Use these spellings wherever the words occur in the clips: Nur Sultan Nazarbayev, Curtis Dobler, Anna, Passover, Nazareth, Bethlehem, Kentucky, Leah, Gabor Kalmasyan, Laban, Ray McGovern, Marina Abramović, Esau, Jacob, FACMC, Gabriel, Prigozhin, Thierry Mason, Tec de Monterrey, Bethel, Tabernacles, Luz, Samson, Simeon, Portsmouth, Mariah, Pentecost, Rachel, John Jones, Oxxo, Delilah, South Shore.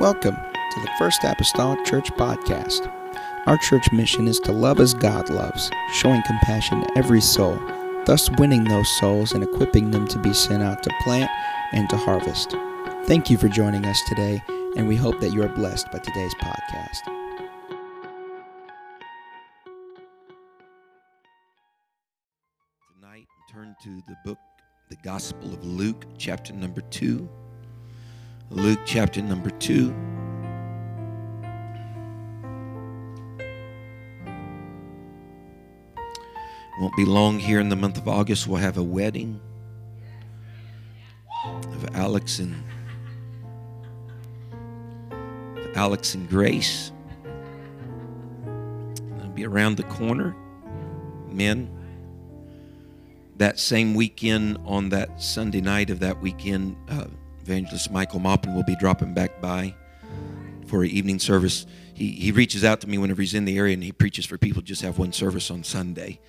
Welcome to the First Apostolic Church Podcast. Our church mission is to love as God loves, showing compassion to every soul, thus winning those souls and equipping them to be sent out to plant and to harvest. Thank you for joining us today, and we hope that you are blessed by today's podcast. Tonight, turn to the book, the Gospel of Luke, chapter number 2. Luke chapter number 2. Won't be long here in the month of August. We'll have a wedding of Alex and Grace. I'll be around the corner. Men. That same weekend, on that Sunday night of that weekend, Evangelist Michael Maupin will be dropping back by for an evening service. He reaches out to me whenever he's in the area, and he preaches for people who just have one service on Sunday.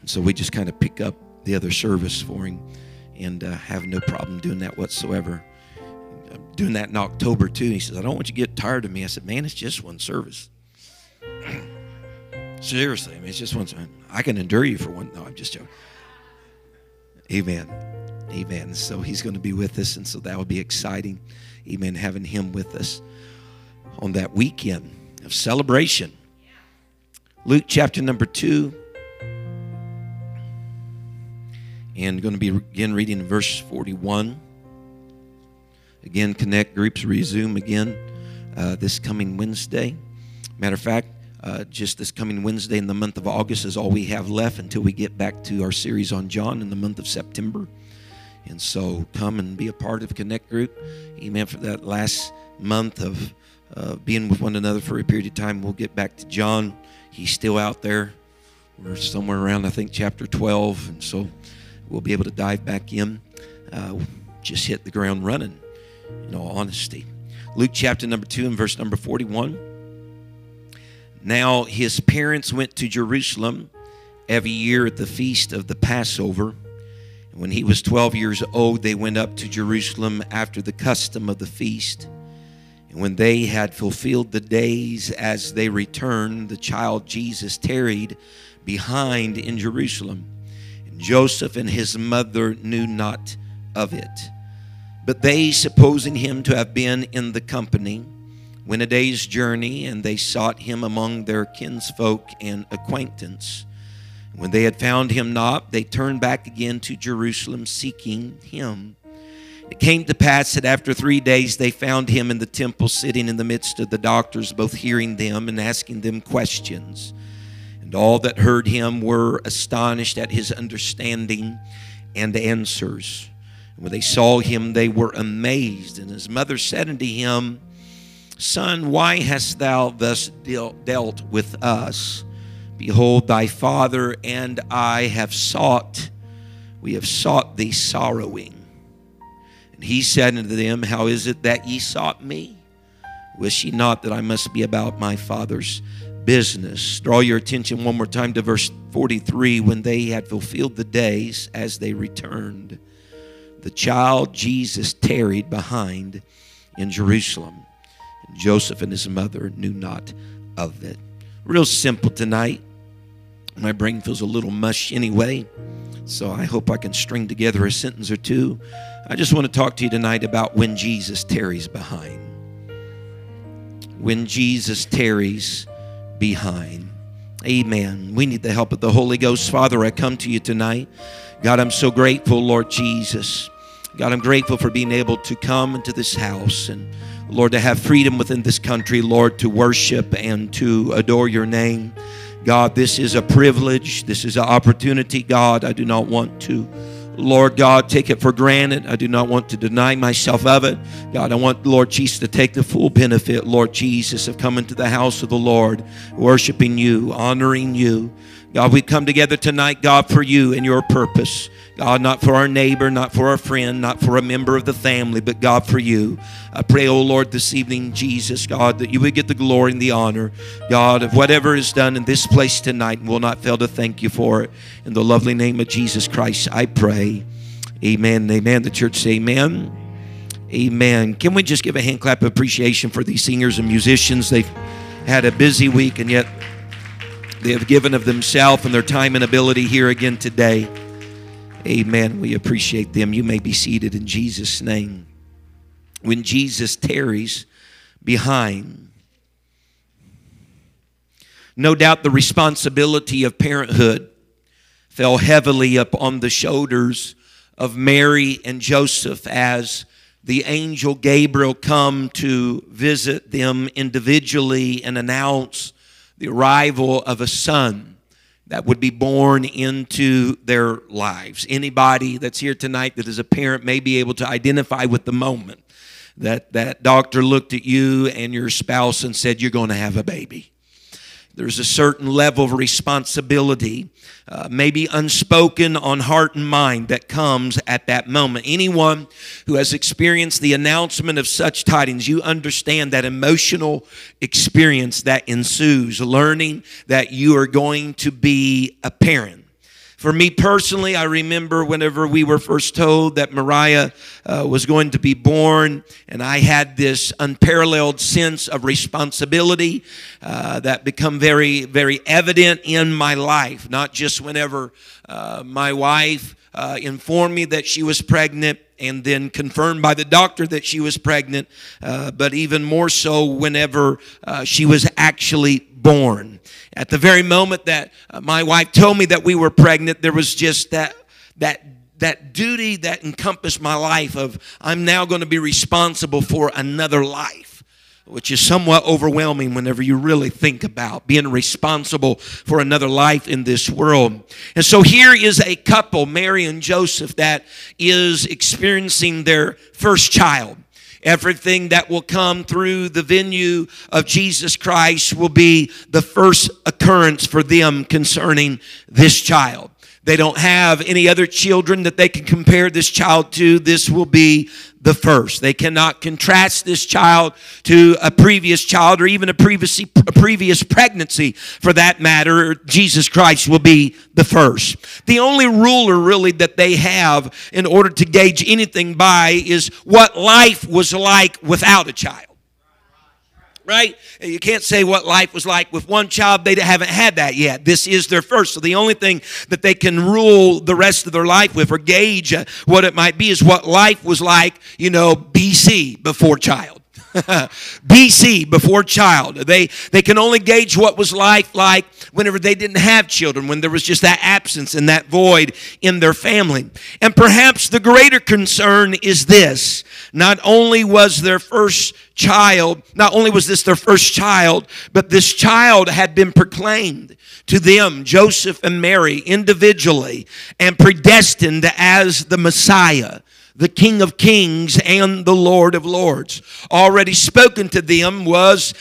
And so we just kind of pick up the other service for him, and have no problem doing that whatsoever. I'm doing that in October, too. And he says, I don't want you to get tired of me. I said, man, it's just one service. Seriously, I mean, it's just one service. I can endure you for one. No, I'm just joking. Amen. Amen. So he's going to be with us, and so that will be exciting. Amen. Having him with us on that weekend of celebration. Luke chapter number 2. And going to be again reading verse 41. Again, connect groups resume again this coming Wednesday. Matter of fact, just this coming Wednesday in the month of August is all we have left until we get back to our series on John in the month of September. And so come and be a part of Connect Group. Amen. For that last month of being with one another for a period of time, we'll get back to John. He's still out there. We're somewhere around, I think, chapter 12. And so we'll be able to dive back in. Just hit the ground running, in all honesty. Luke chapter number 2 and verse number 41. Now his parents went to Jerusalem every year at the feast of the Passover. When he was 12 years old, they went up to Jerusalem after the custom of the feast. And when they had fulfilled the days as they returned, the child Jesus tarried behind in Jerusalem. And Joseph and his mother knew not of it. But they, supposing him to have been in the company, went a day's journey, and they sought him among their kinsfolk and acquaintance. When they had found him not, they turned back again to Jerusalem, seeking him. It came to pass that after 3 days they found him in the temple, sitting in the midst of the doctors, both hearing them and asking them questions. And all that heard him were astonished at his understanding and answers. And when they saw him, they were amazed. And his mother said unto him, Son, why hast thou thus dealt with us? Behold, thy father and I have sought thee sorrowing. And he said unto them, How is it that ye sought me? Wist ye not that I must be about my Father's business? Draw your attention one more time to verse 43. When they had fulfilled the days as they returned, the child Jesus tarried behind in Jerusalem. And Joseph and his mother knew not of it. Real simple tonight. My brain feels a little mush anyway, so I hope I can string together a sentence or two. I just want to talk to you tonight about when Jesus tarries behind. When Jesus tarries behind. Amen. We need the help of the Holy Ghost. Father, I come to you tonight. God, I'm so grateful, Lord Jesus. God, I'm grateful for being able to come into this house and, Lord, to have freedom within this country, Lord, to worship and to adore your name. God, this is a privilege. This is an opportunity, God. I do not want to, Lord God, take it for granted. I do not want to deny myself of it. God, I want, Lord Jesus, to take the full benefit, Lord Jesus, of coming to the house of the Lord, worshiping you, honoring you. God, we come together tonight, God, for you and your purpose. God, not for our neighbor, not for our friend, not for a member of the family, but God, for you. I pray, oh Lord, this evening, Jesus, God, that you would get the glory and the honor, God, of whatever is done in this place tonight, and will not fail to thank you for it. In the lovely name of Jesus Christ, I pray. Amen. Amen. The church say amen. Amen. Can we just give a hand clap of appreciation for these singers and musicians? They've had a busy week, and yet they have given of themselves and their time and ability here again today. Amen. We appreciate them. You may be seated in Jesus' name. When Jesus tarries behind, no doubt the responsibility of parenthood fell heavily upon the shoulders of Mary and Joseph as the angel Gabriel come to visit them individually and announce the arrival of a son that would be born into their lives. Anybody that's here tonight that is a parent may be able to identify with the moment that doctor looked at you and your spouse and said, "You're going to have a baby." There's a certain level of responsibility, maybe unspoken on heart and mind, that comes at that moment. Anyone who has experienced the announcement of such tidings, you understand that emotional experience that ensues, learning that you are going to be a parent. For me personally, I remember whenever we were first told that Mariah was going to be born, and I had this unparalleled sense of responsibility that become very, very evident in my life. Not just whenever my wife informed me that she was pregnant and then confirmed by the doctor that she was pregnant, but even more so whenever she was actually born. At the very moment that my wife told me that we were pregnant, there was just that duty that encompassed my life of, I'm now going to be responsible for another life, which is somewhat overwhelming whenever you really think about being responsible for another life in this world. And so here is a couple, Mary and Joseph, that is experiencing their first child. Everything that will come through the venue of Jesus Christ will be the first occurrence for them concerning this child. They don't have any other children that they can compare this child to. This will be the first. They cannot contrast this child to a previous child or even a previous pregnancy for that matter. Jesus Christ will be the first. The only ruler really that they have in order to gauge anything by is what life was like without a child. Right? You can't say what life was like with one child. They haven't had that yet. This is their first. So the only thing that they can rule the rest of their life with or gauge what it might be is what life was like, BC, before child. BC, before child. They can only gauge what was life like whenever they didn't have children, when there was just that absence and that void in their family. And perhaps the greater concern is this. Not only was this their first child, but this child had been proclaimed to them, Joseph and Mary, individually and predestined as the Messiah, the King of Kings and the Lord of Lords. Already spoken to them was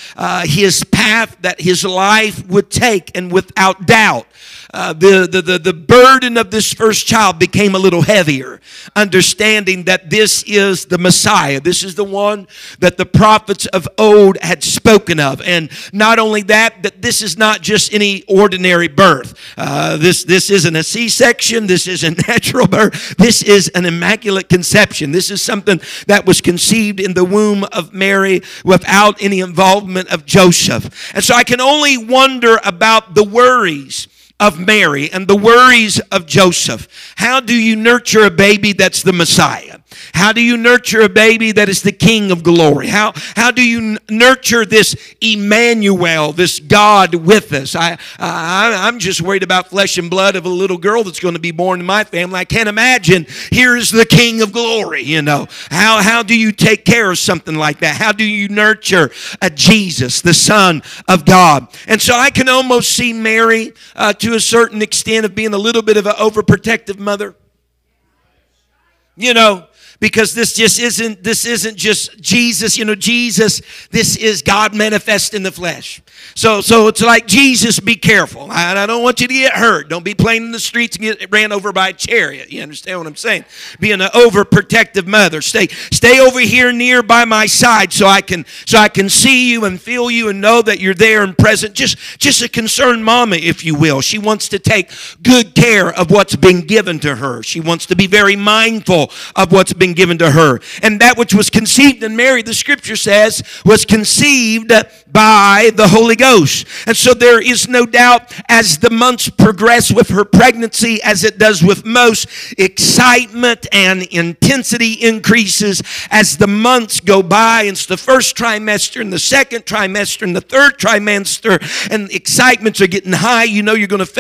his path that his life would take, and without doubt, the burden of this first child became a little heavier, understanding that this is the Messiah. This is the one that the prophets of old had spoken of. And not only that this is not just any ordinary birth. This isn't a C-section. This isn't natural birth. This is an immaculate conception. This is something that was conceived in the womb of Mary without any involvement of Joseph. And so I can only wonder about the worries of Mary and the worries of Joseph. How do you nurture a baby that's the Messiah? How do you nurture a baby that is the King of Glory? How do you nurture this Emmanuel, this God with us? I'm just worried about flesh and blood of a little girl that's going to be born in my family. I can't imagine. Here is the King of Glory. How do you take care of something like that? How do you nurture a Jesus, the Son of God? And so I can almost see Mary to a certain extent of being a little bit of an overprotective mother. Because this isn't just Jesus, Jesus, this is God manifest in the flesh. So it's like, Jesus, be careful. I don't want you to get hurt. Don't be playing in the streets and get ran over by a chariot. You understand what I'm saying? Being an overprotective mother. Stay over here near by my side so I can see you and feel you and know that you're there and present. Just a concerned mama, if you will. She wants to take good care of what's been given to her. She wants to be very mindful of what's been been given to her. And that which was conceived in Mary, the scripture says, was conceived by the Holy Ghost. And so there is no doubt, as the months progress with her pregnancy, as it does with most, excitement and intensity increases as the months go by. It's the first trimester and the second trimester and the third trimester, and excitements are getting high. You know you're going to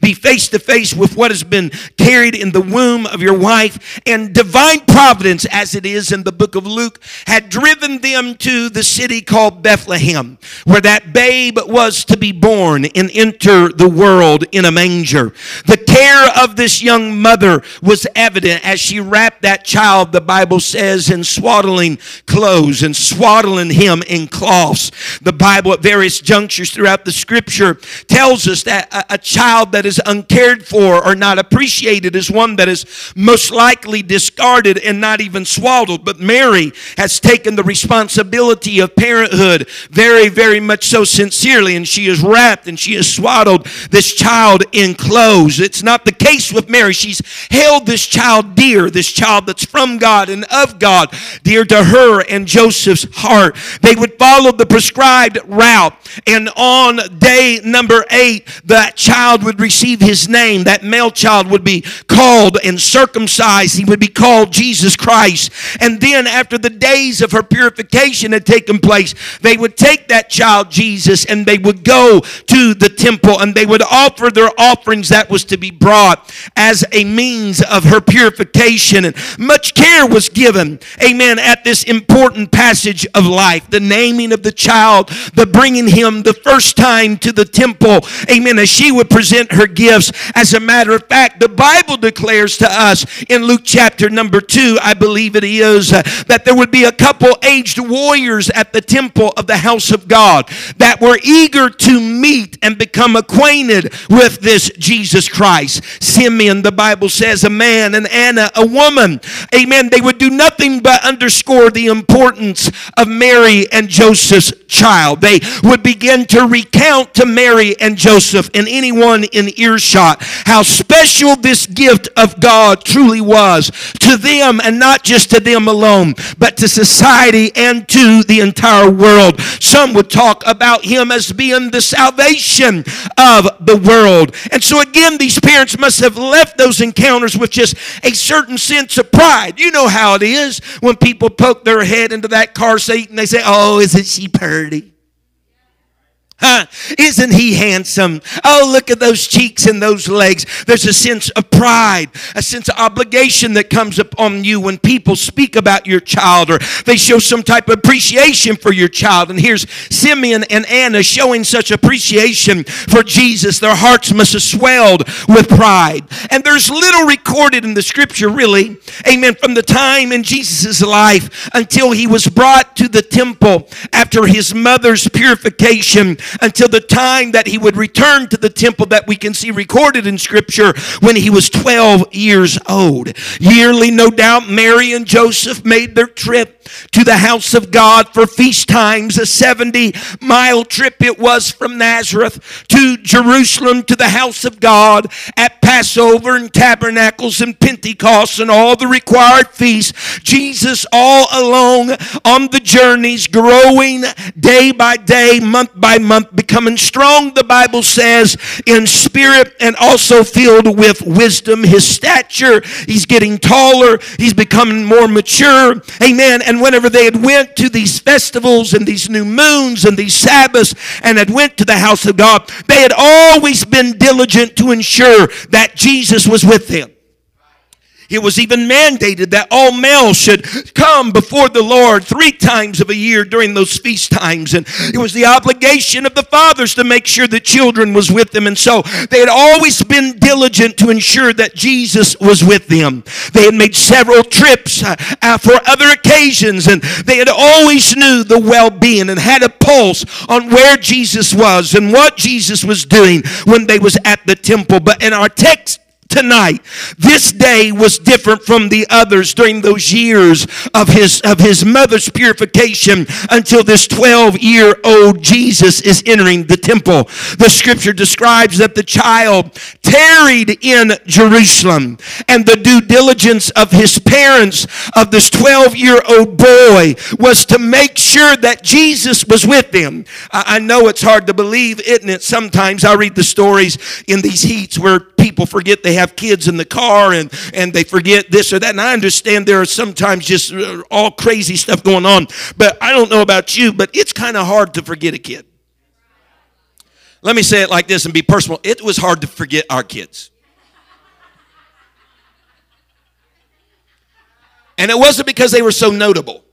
be face to face with what has been carried in the womb of your wife. And divine providence, as it is in the book of Luke, had driven them to the city called Bethlehem, where that babe was to be born and enter the world in a manger. The care of this young mother was evident as she wrapped that child, the Bible says, in swaddling clothes and swaddling him in cloths. The Bible at various junctures throughout the scripture tells us that a child that is uncared for or not appreciated is one that is most likely discarded and not even swaddled. But Mary has taken the responsibility of parenthood very, very much so sincerely, and she is wrapped and she has swaddled this child in clothes. It's not the case with Mary. She's held this child dear, this child that's from God and of God, dear to her and Joseph's heart. They would follow the prescribed route, and on day number 8, that child would receive his name. That male child would be called and circumcised. He would be called Jesus Christ. And then after the days of her purification had taken place, they would take that child Jesus and they would go to the temple and they would offer their offerings that was to be brought as a means of her purification. And much care was given, amen, at this important passage of life. The naming of the child, the bringing him the first time to the temple, amen, as she would present her gifts. As a matter of fact, the Bible declares to us in Luke chapter number 2, I believe it is, that there would be a couple aged warriors at the temple of the house of God that were eager to meet and become acquainted with this Jesus Christ. Simeon, the Bible says, a man, and Anna, a woman. Amen. They would do nothing but underscore the importance of Mary and Joseph's child. They would begin to recount to Mary and Joseph and anyone in earshot how special this gift of God truly was to them, and not just to them alone, but to society and to the entire world. Some would talk about him as being the salvation of the world. And so again, these parents must have left those encounters with just a certain sense of pride. You know how it is when people poke their head into that car seat and they say, oh, isn't she pretty? Huh? Isn't he handsome? Oh, look at those cheeks and those legs. There's a sense of pride, a sense of obligation that comes upon you when people speak about your child or they show some type of appreciation for your child. And here's Simeon and Anna showing such appreciation for Jesus. Their hearts must have swelled with pride. And there's little recorded in the scripture, really, amen, from the time in Jesus' life until he was brought to the temple after his mother's purification, until the time that he would return to the temple that we can see recorded in scripture when he was 12 years old. Yearly, no doubt, Mary and Joseph made their trip to the house of God for feast times. A 70-mile trip it was from Nazareth to Jerusalem to the house of God at Passover and Tabernacles and Pentecost and all the required feasts. Jesus all along on the journeys, growing day by day, month by month, becoming strong, the Bible says, in spirit and also filled with wisdom. His stature, he's getting taller, he's becoming more mature, amen. And whenever they had went to these festivals and these new moons and these Sabbaths and had went to the house of God, they had always been diligent to ensure that Jesus was with them. It was even mandated that all males should come before the Lord 3 times of a year during those feast times. And it was the obligation of the fathers to make sure the children was with them. And so they had always been diligent to ensure that Jesus was with them. They had made several trips for other occasions, and they had always knew the well-being and had a pulse on where Jesus was and what Jesus was doing when they was at the temple. But in our text tonight. This day was different from the others during those years of his mother's purification until this 12-year-old Jesus is entering the temple. The scripture describes that the child tarried in Jerusalem, and the due diligence of his parents of this 12-year-old boy was to make sure that Jesus was with him. I know it's hard to believe, isn't it? Sometimes I read the stories in these heats where people forget they have kids in the car and they forget this or that. And I understand there are sometimes just all crazy stuff going on. But I don't know about you, but it's kind of hard to forget a kid. Let me say it like this and be personal. It was hard to forget our kids. And it wasn't because they were so notable.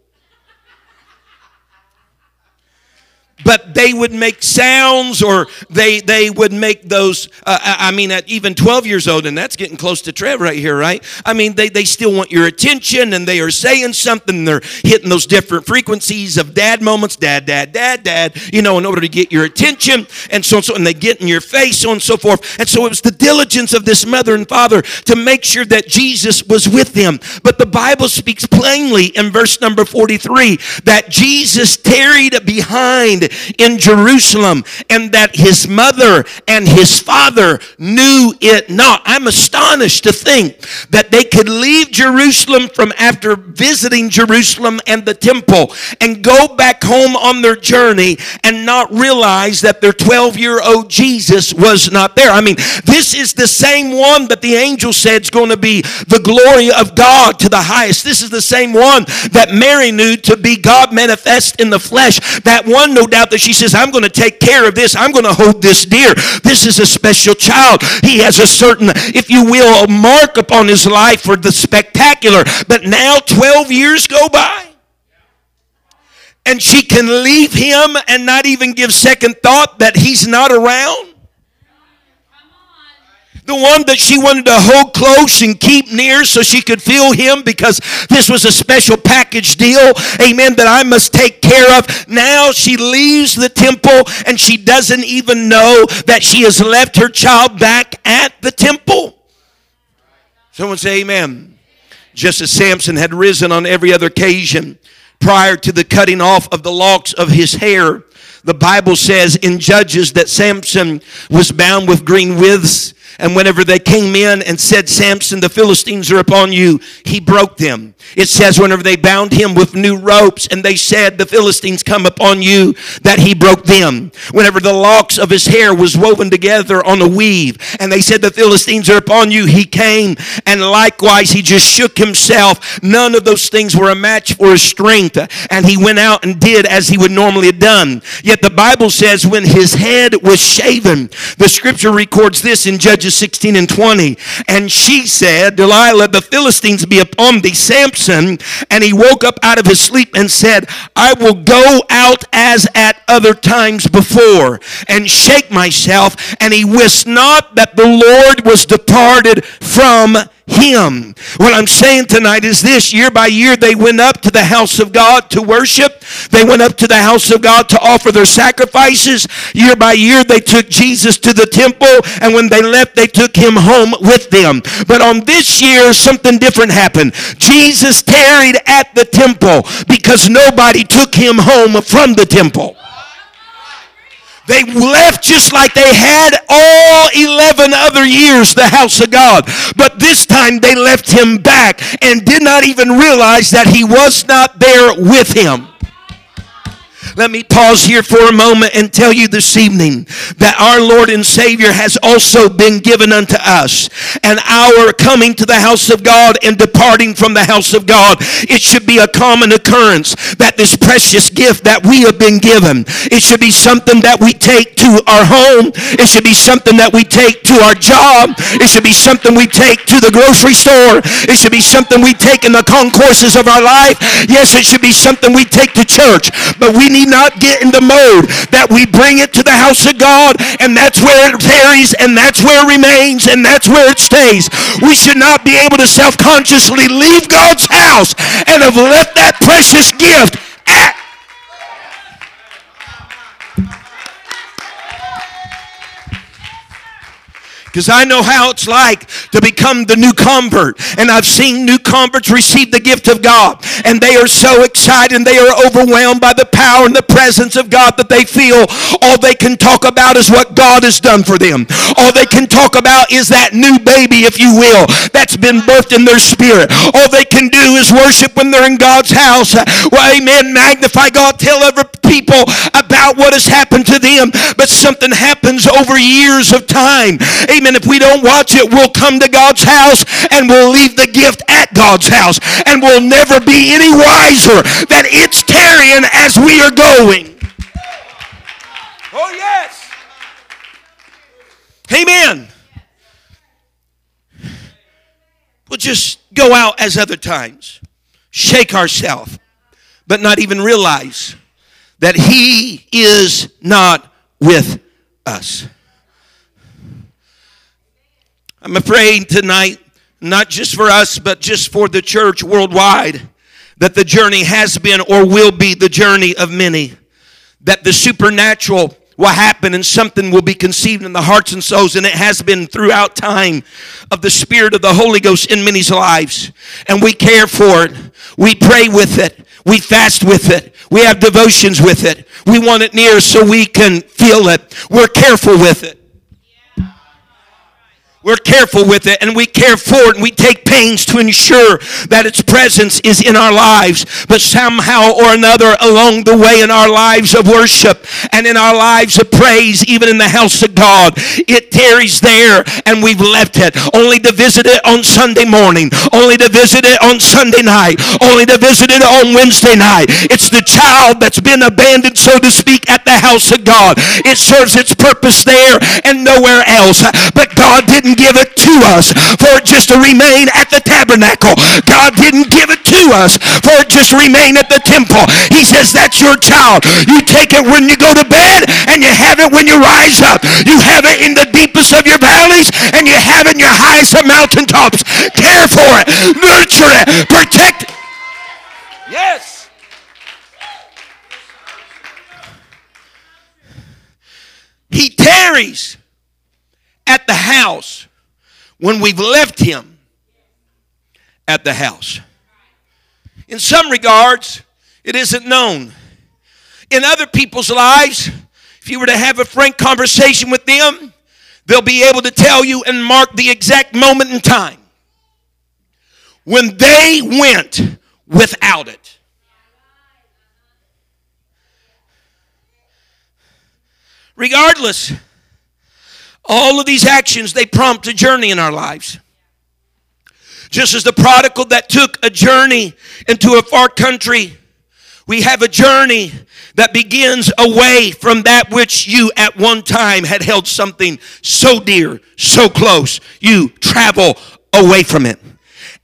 But they would make sounds, or they would make those, at even 12 years old, and that's getting close to Trev right here, right? I mean, they still want your attention, and they are saying something, and they're hitting those different frequencies of dad moments, dad, in order to get your attention, and so, and they get in your face, so on and so forth. And so it was the diligence of this mother and father to make sure that Jesus was with them. But the Bible speaks plainly in verse number 43 that Jesus tarried behind in Jerusalem, and that his mother and his father knew it not. I'm astonished to think that they could leave Jerusalem from after visiting Jerusalem and the temple and go back home on their journey and not realize that their 12-year-old Jesus was not there. I mean, this is the same one that the angel said is going to be the glory of God to the highest. This is the same one that Mary knew to be God manifest in the flesh. That one, no doubt, that she says, I'm going to take care of this. I'm going to hold this dear. This is a special child. He has a certain, if you will, a mark upon his life for the spectacular. But now 12 years go by, and she can leave him and not even give second thought that he's not around. The one that she wanted to hold close and keep near so she could feel him, because this was a special package deal, amen, that I must take care of. Now she leaves the temple, and she doesn't even know that she has left her child back at the temple. Someone say amen. Just as Samson had risen on every other occasion prior to the cutting off of the locks of his hair, the Bible says in Judges that Samson was bound with green withs, and whenever they came in and said, Samson, the Philistines are upon you, he broke them. It says whenever they bound him with new ropes and they said, the Philistines come upon you, that he broke them. Whenever the locks of his hair was woven together on a weave and they said, the Philistines are upon you, he came. And likewise, he just shook himself. None of those things were a match for his strength. And he went out and did as he would normally have done. Yet the Bible says when his head was shaven, the scripture records this in Judges 16 and 20. And she said, Delilah, the Philistines be upon thee, Samson. And he woke up out of his sleep and said, I will go out as at other times before and shake myself. And he wist not that the Lord was departed from him. What I'm saying tonight is this: year by year they went up to the house of God to worship. They went up to the house of God to offer their sacrifices. Year by year they took Jesus to the temple, and when they left they took him home with them. But on this year something different happened. Jesus tarried at the temple because nobody took him home from the temple. They left just like they had all 11 other years, the house of God. But this time they left him back and did not even realize that he was not there with him. Let me pause here for a moment and tell you this evening that our Lord and Savior has also been given unto us. And our coming to the house of God and departing from the house of God, it should be a common occurrence, that this precious gift that we have been given, it should be something that we take to our home. It should be something that we take to our job. It should be something we take to the grocery store. It should be something we take in the concourses of our life. Yes, it should be something we take to church. But we need not get in the mode that we bring it to the house of God and that's where it varies and that's where it remains and that's where it stays. We should not be able to self-consciously leave God's house and have left that precious gift at. Because I know how it's like to become the new convert. And I've seen new converts receive the gift of God, and they are so excited and they are overwhelmed by the power and the presence of God that they feel all they can talk about is what God has done for them. All they can talk about is that new baby, if you will, that's been birthed in their spirit. All they can do is worship when they're in God's house. Well, amen, magnify God, tell other people about what has happened to them. But something happens over years of time. Amen. If we don't watch it, we'll come to God's house and we'll leave the gift at God's house, and we'll never be any wiser that it's carrying as we are going. Oh yes. Amen. We'll just go out as other times, shake ourselves, but not even realize that He is not with us. I'm afraid tonight, not just for us, but just for the church worldwide, that the journey has been or will be the journey of many. That the supernatural will happen and something will be conceived in the hearts and souls, and it has been throughout time, of the Spirit of the Holy Ghost in many's lives. And we care for it. We pray with it. We fast with it. We have devotions with it. We want it near so we can feel it. We're careful with it. We're careful with it, and we care for it, and we take pains to ensure that its presence is in our lives. But somehow or another along the way, in our lives of worship and in our lives of praise, even in the house of God, it tarries there, and we've left it, only to visit it on Sunday morning, only to visit it on Sunday night, only to visit it on Wednesday night. It's the child that's been abandoned, so to speak, at the house of God. It serves its purpose there and nowhere else. But God didn't give it to us for it just to remain at the tabernacle. God didn't give it to us for it just remain at the temple. He says that's your child. You take it when you go to bed, and you have it when you rise up. You have it in the deepest of your valleys, and you have it in your highest of mountaintops. Care for it, nurture it, protect it. Yes. He tarries at the house when we've left Him at the house. In some regards, it isn't known. In other people's lives, if you were to have a frank conversation with them, they'll be able to tell you and mark the exact moment in time when they went without it. Regardless, all of these actions, they prompt a journey in our lives. Just as the prodigal that took a journey into a far country, we have a journey that begins away from that which you at one time had held something so dear, so close. You travel away from it.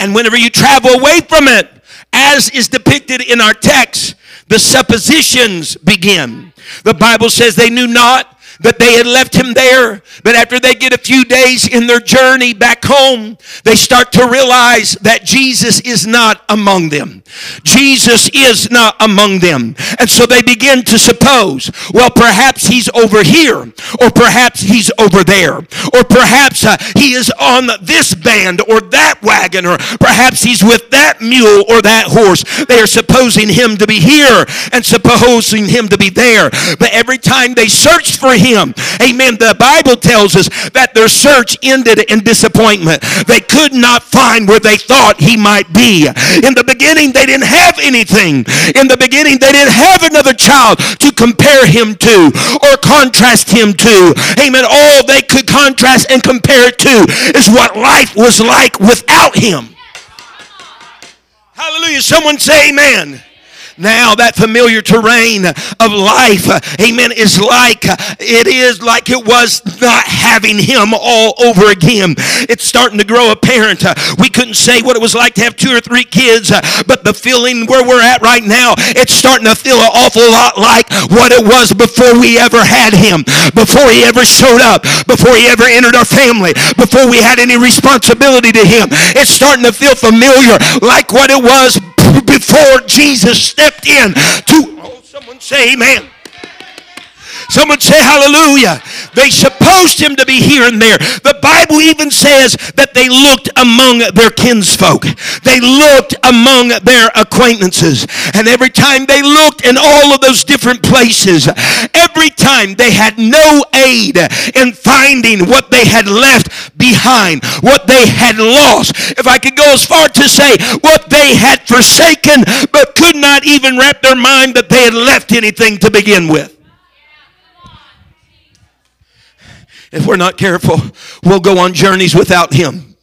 And whenever you travel away from it, as is depicted in our text, the suppositions begin. The Bible says they knew not that they had left Him there, but after they get a few days in their journey back home, they start to realize that Jesus is not among them. Jesus is not among them. And so they begin to suppose, well, perhaps He's over here, or perhaps He's over there, or perhaps He is on this band or that wagon, or perhaps He's with that mule or that horse. They are supposing Him to be here and supposing Him to be there. But every time they searched for Him, amen, the Bible tells us that their search ended in disappointment. They could not find where they thought He might be. In the beginning, they didn't have anything. In the beginning, they didn't have another child to compare Him to or contrast Him to. Amen. All they could contrast and compare it to is what life was like without Him. Hallelujah. Someone say amen. Now that familiar terrain of life, amen, is like it was not having Him all over again. It's starting to grow apparent. We couldn't say what it was like to have 2 or 3 kids, but the feeling where we're at right now, it's starting to feel an awful lot like what it was before we ever had Him, before He ever showed up, before He ever entered our family, before we had any responsibility to Him. It's starting to feel familiar like what it was before Jesus stepped in to, oh, someone say amen. Someone say hallelujah. They supposed him to be here and there. The Bible even says that they looked among their kinsfolk. They looked among their acquaintances. And every time they looked in all of those different places, every time they had no aid in finding what they had left behind, what they had lost. If I could go as far to say what they had forsaken, but could not even wrap their mind that they had left anything to begin with. If we're not careful, we'll go on journeys without him.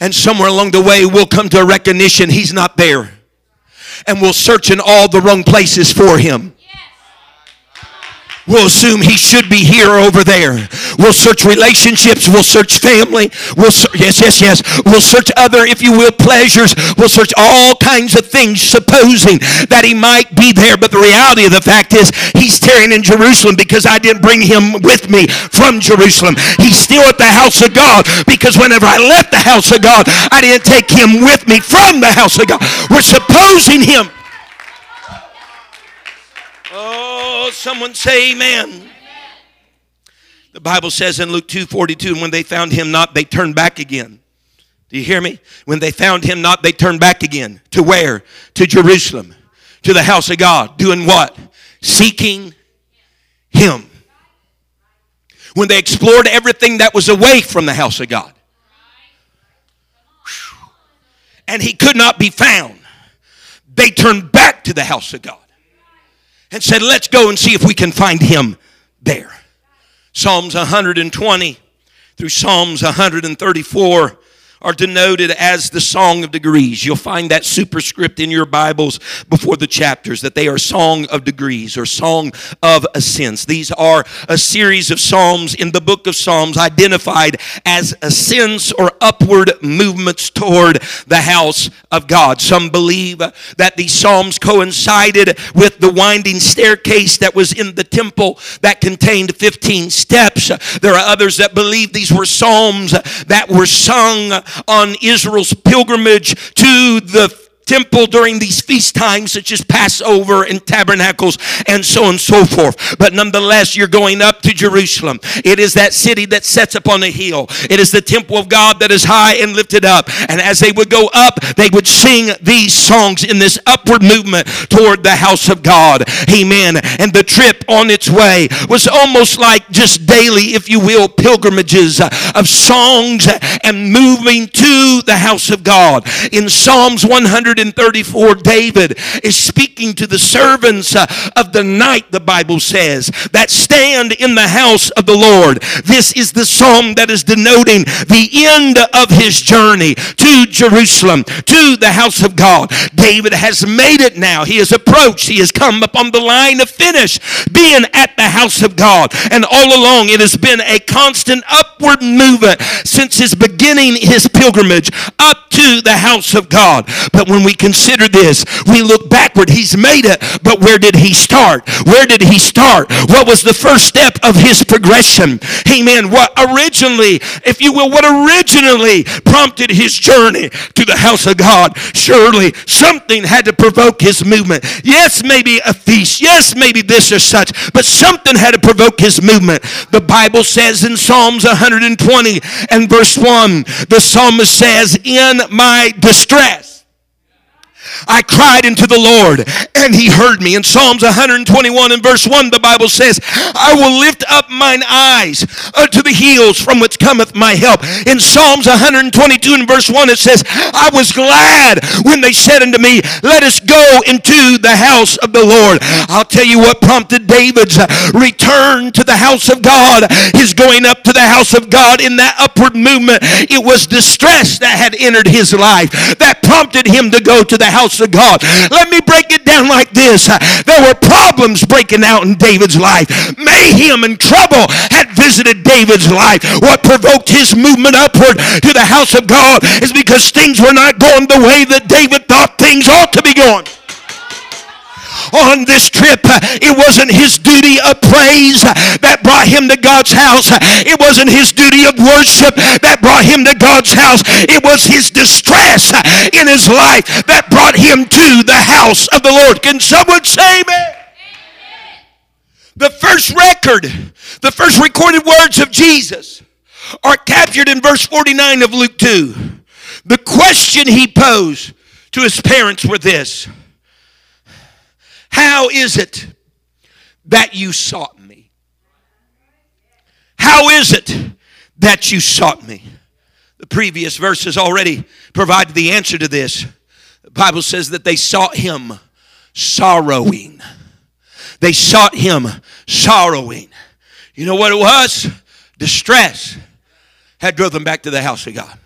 And somewhere along the way, we'll come to a recognition he's not there. And we'll search in all the wrong places for him. We'll assume he should be here or over there. We'll search relationships. We'll search family. We'll yes. We'll search other, if you will, pleasures. We'll search all kinds of things, supposing that he might be there. But the reality of the fact is, he's tarrying in Jerusalem because I didn't bring him with me from Jerusalem. He's still at the house of God because whenever I left the house of God, I didn't take him with me from the house of God. We're supposing him. Oh, someone say amen. Amen. The Bible says in Luke 2:42, when they found him not, they turned back again. Do you hear me? When they found him not, they turned back again. To where? To Jerusalem. To the house of God. Doing what? Seeking him. When they explored everything that was away from the house of God. And he could not be found. They turned back to the house of God. And said, let's go and see if we can find him there. Psalms 120 through Psalms 134 are denoted as the song of degrees. You'll find that superscript in your Bibles before the chapters, that they are song of degrees or song of ascents. These are a series of psalms in the book of Psalms identified as ascents or upward movements toward the house of God. Some believe that these psalms coincided with the winding staircase that was in the temple that contained 15 steps. There are others that believe these were psalms that were sung on Israel's pilgrimage to the temple during these feast times such as Passover and Tabernacles and so on and so forth. But nonetheless, you're going up to Jerusalem. It is that city that sets upon a hill. It is the temple of God that is high and lifted up. And as they would go up, they would sing these songs in this upward movement toward the house of God. Amen. And the trip on its way was almost like just daily, if you will, pilgrimages of songs and moving to the house of God. In Psalms 134, David is speaking to the servants of the night, the Bible says, that stand in the house of the Lord. This is the psalm that is denoting the end of his journey to Jerusalem, to the house of God. David has made it now. He has approached. He has come upon the line of finish, being at the house of God. And all along it has been a constant upward movement since his beginning, his pilgrimage up to the house of God. But when we consider this, we look backward. He's made it, but where did he start? Where did he start? What was the first step of his progression? Amen. What originally, if you will, what originally prompted his journey to the house of God? Surely something had to provoke his movement. Yes, maybe a feast. Yes, maybe this or such. But something had to provoke his movement. The Bible says in Psalms 120 and verse 1, the psalmist says, in my distress I cried unto the Lord, and he heard me. In Psalms 121 and verse 1, the Bible says, I will lift up mine eyes unto the hills from which cometh my help. In Psalms 122 and verse 1, it says, I was glad when they said unto me, let us go into the house of the Lord. I'll tell you what prompted David's return to the house of God, his going up to the house of God in that upward movement. It was distress that had entered his life that prompted him to go to the house of God. Let me break it down like this. There were problems breaking out in David's life. Mayhem and trouble had visited David's life. What provoked his movement upward to the house of God is because things were not going the way that David thought things ought to be going. On this trip, it wasn't his duty of praise that brought him to God's house. It wasn't his duty of worship that brought him to God's house. It was his distress in his life that brought him to the house of the Lord. Can someone say amen? The first first record, the first recorded words of Jesus are captured in verse 49 of Luke 2. The question he posed to his parents were this: how is it that you sought me? How is it that you sought me? The previous verses already provided the answer to this. The Bible says that they sought him sorrowing. They sought him sorrowing. You know what it was? Distress had drove them back to the house of God.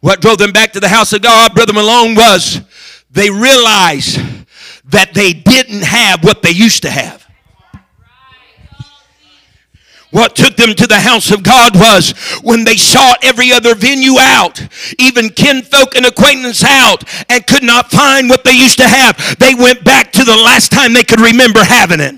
What drove them back to the house of God, Brother Malone, was they realized that they didn't have what they used to have. What took them to the house of God was when they sought every other venue out, even kinfolk and acquaintance out, and could not find what they used to have. They went back to the last time they could remember having it.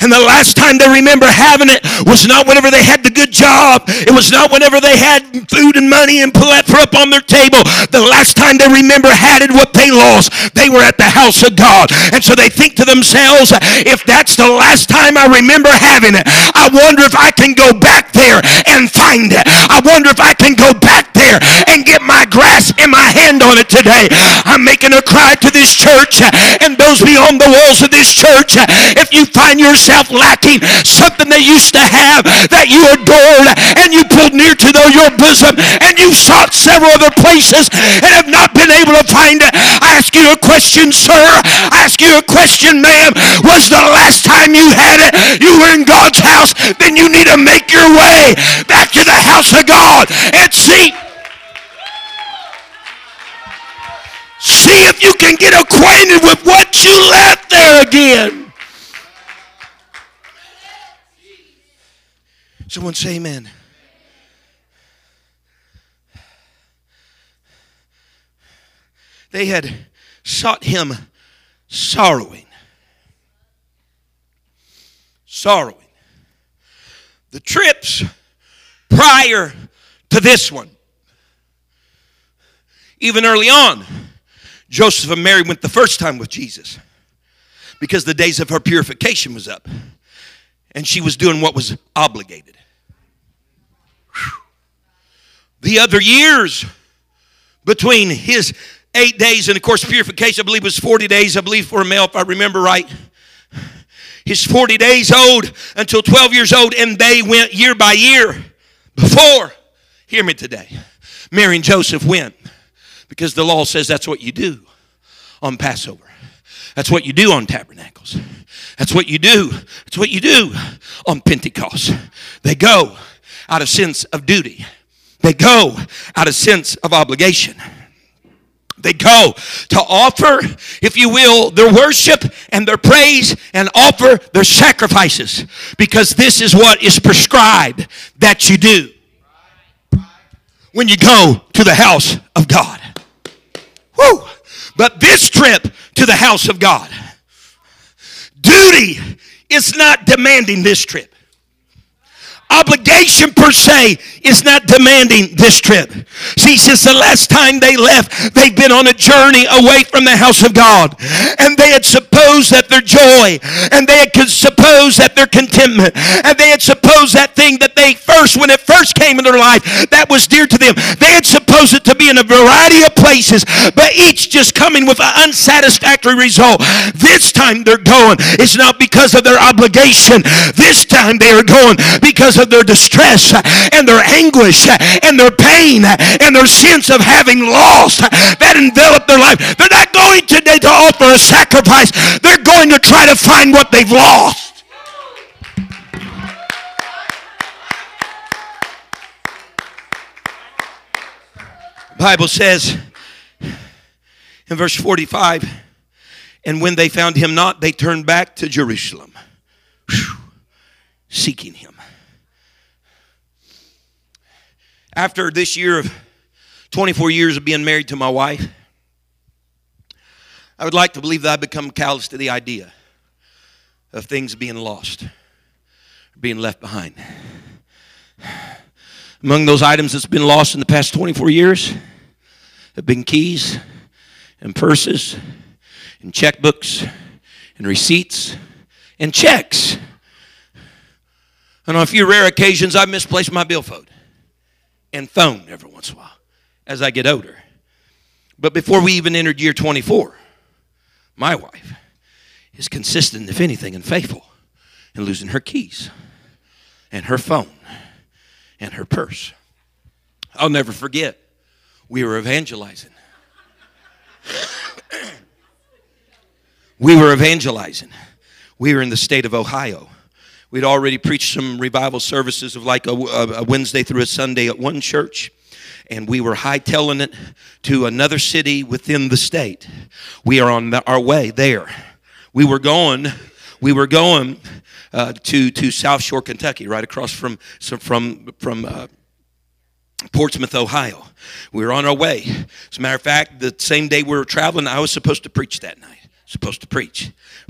And the last time they remember having it was not whenever they had the good job. It was not whenever they had food and money and plethora up on their table. The last time they remember had it what they lost, they were at the house of God. And so they think to themselves, if that's the last time I remember having it, I wonder if I can go back there and find it. I wonder if I can go back there and get my grasp and my hand on it today. I'm making a cry to this church and those beyond the walls of this church. If you find yourself lacking something they used to have that you adored and you pulled near to your bosom and you sought several other places and have not been able to find it, I ask you a question, sir. I ask you a question, ma'am. Was the last time you had it, you were in God's house? Then you need to make your way back to the house of God and see if you can get acquainted with what you left there again. Someone say amen. They had sought him sorrowing. Sorrowing. The trips prior to this one, even early on, Joseph and Mary went the first time with Jesus because the days of her purification was up. And she was doing what was obligated. Whew. The other years between his 8 days and, of course, purification, I believe, was 40 days, I believe, for a male, if I remember right. He's 40 days old until 12 years old, and they went year by year before. Hear me today. Mary and Joseph went because the law says that's what you do on Passover. That's what you do on Tabernacles. That's what you do. That's what you do on Pentecost. They go out of sense of duty. They go out of sense of obligation. They go to offer, if you will, their worship and their praise and offer their sacrifices because this is what is prescribed that you do when you go to the house of God. Woo! But this trip to the house of God, duty is not demanding this trip. Obligation per se is not demanding this trip. See, since the last time they left, they've been on a journey away from the house of God. And they had supposed that their joy, and they had supposed that their contentment, and they had supposed that thing that they first, when it first came in their life, that was dear to them. They had supposed it to be in a variety of places, but each just coming with an unsatisfactory result. This time they're going. It's not because of their obligation. This time they are going because of their distress and their anguish and their pain and their sense of having lost that enveloped their life. They're not going today to offer a sacrifice. They're going to try to find what they've lost. The Bible says in verse 45, and when they found him not, they turned back to Jerusalem, seeking him. After this year of 24 years of being married to my wife, I would like to believe that I've become callous to the idea of things being lost, being left behind. Among those items that's been lost in the past 24 years have been keys and purses and checkbooks and receipts and checks. And on a few rare occasions, I misplaced my billfold and phone every once in a while as I get older. But before we even entered year 24, my wife is consistent, if anything, and faithful in losing her keys and her phone and her purse. I'll never forget, we were evangelizing. We were in the state of Ohio. We'd already preached some revival services of like a Wednesday through a Sunday at one church. And we were hightailing it to another city within the state. We are on our way there. We were going to South Shore, Kentucky, right across from Portsmouth, Ohio. We were on our way. As a matter of fact, the same day we were traveling, I was supposed to preach that night.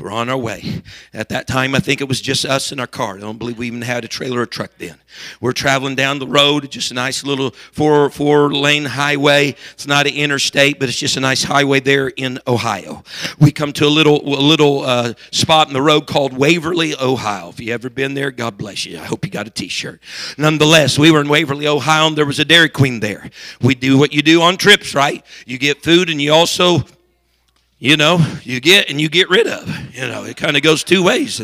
We're on our way. At that time, I think it was just us in our car. I don't believe we even had a trailer or truck then. We're traveling down the road, just a nice little four-lane highway. It's not an interstate, but it's just a nice highway there in Ohio. We come to a little spot in the road called Waverly, Ohio. If you've ever been there, God bless you. I hope you got a T-shirt. Nonetheless, we were in Waverly, Ohio, and there was a Dairy Queen there. We do what you do on trips, right? You get food, and you also... you get and you get rid of. It kind of goes two ways.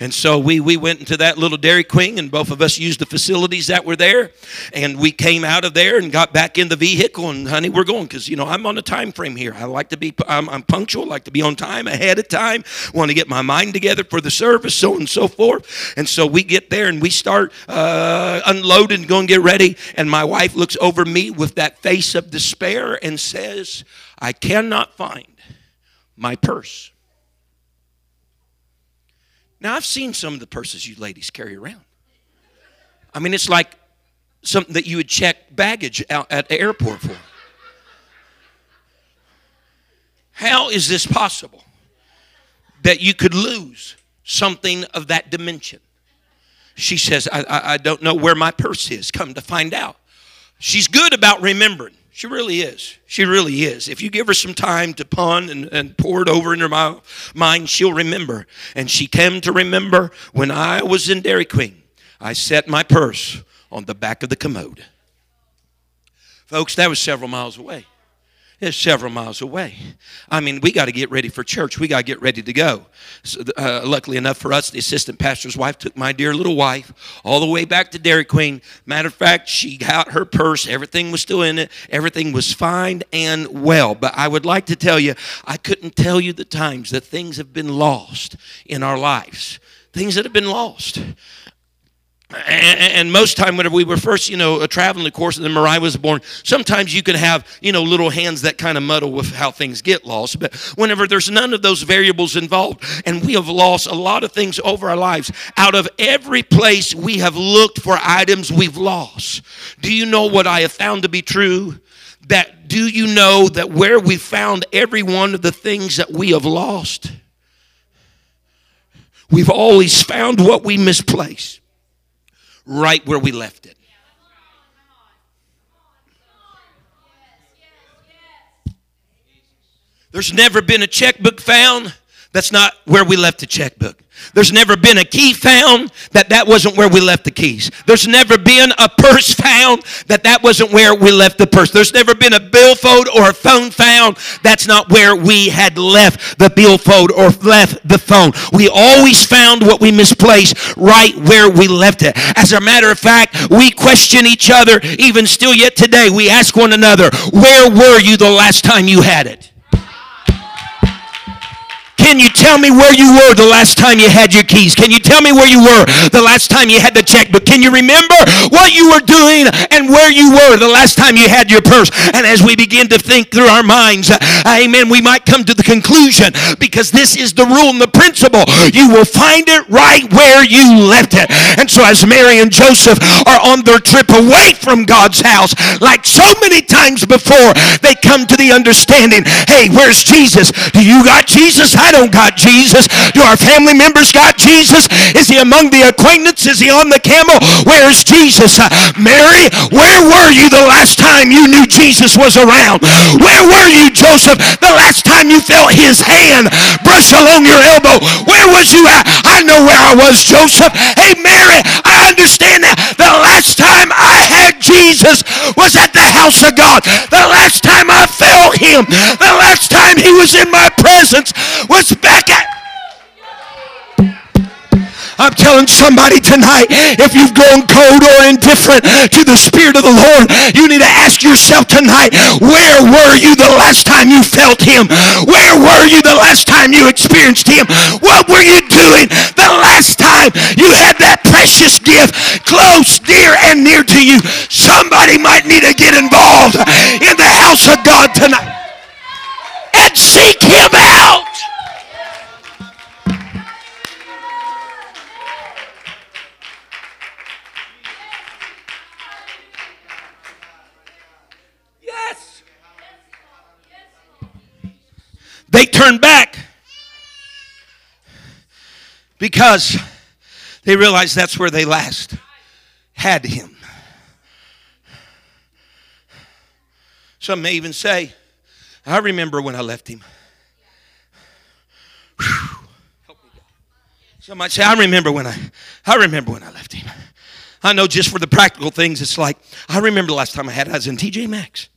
And so we went into that little Dairy Queen, and both of us used the facilities that were there. And we came out of there and got back in the vehicle. And, honey, we're going because, I'm on a time frame here. I like to be I'm punctual, like to be on time, ahead of time, want to get my mind together for the service, so on and so forth. And so we get there, and we start unloading, going to get ready. And my wife looks over me with that face of despair and says, I cannot find my purse. Now, I've seen some of the purses you ladies carry around. I mean, it's like something that you would check baggage out at the airport for. How is this possible that you could lose something of that dimension? She says, I don't know where my purse is. Come to find out. She's good about remembering. She really is. She really is. If you give her some time to pun and pour it over in her mind, she'll remember. And she came to remember when I was in Dairy Queen, I set my purse on the back of the commode. Folks, that was several miles away. It's several miles away. I mean, we got to get ready for church. We got to get ready to go. So, luckily enough for us, the assistant pastor's wife took my dear little wife all the way back to Dairy Queen. Matter of fact, she got her purse. Everything was still in it. Everything was fine and well. But I would like to tell you, I couldn't tell you the times that things have been lost in our lives. Things that have been lost. And most time whenever we were first, traveling, of course, and then Mariah was born, sometimes you can have, little hands that kind of muddle with how things get lost. But whenever there's none of those variables involved, and we have lost a lot of things over our lives, out of every place we have looked for items we've lost. Do you know what I have found to be true? That do you know that where we found every one of the things that we have lost, we've always found what we misplaced. Right where we left it. There's never been a checkbook found that's not where we left the checkbook. There's never been a key found that wasn't where we left the keys. There's never been a purse found that wasn't where we left the purse. There's never been a billfold or a phone found that's not where we had left the billfold or left the phone. We always found what we misplaced right where we left it. As a matter of fact, we question each other even still yet today. We ask one another, where were you the last time you had it? Can you tell me where you were the last time you had your keys? Can you tell me where you were the last time you had the checkbook? Can you remember what you were doing and where you were the last time you had your purse? And as we begin to think through our minds, amen, we might come to the conclusion, because this is the rule and the principle, you will find it right where you left it. And so as Mary and Joseph are on their trip away from God's house, like so many times before, they come to the understanding, hey, where's Jesus? Do you got Jesus? I don't got Jesus. Do our family members got Jesus? Is he among the acquaintance? Is he on the camel? Where's Jesus? Mary, where were you the last time you knew Jesus was around? Where were you, Joseph, the last time you felt his hand brush along your elbow? Where was you at? I know know where I was, Joseph. Hey, Mary, I understand that. The last time I had Jesus was at the house of God. The last time I felt him, the last time he was in my presence was back at... I'm telling somebody tonight, if you've grown cold or indifferent to the Spirit of the Lord, you need to ask yourself tonight, where were you the last time you felt him? Where were you the last time you experienced him? What were you doing the last time you had that precious gift close, dear, and near to you? Somebody might need to get involved in the house of God tonight and seek him out. They turned back because they realized that's where they last had him. Some may even say, I remember when I left him. Some might say, I remember when I left him. I know just for the practical things, it's like, I remember the last time I had it, I was in TJ Maxx.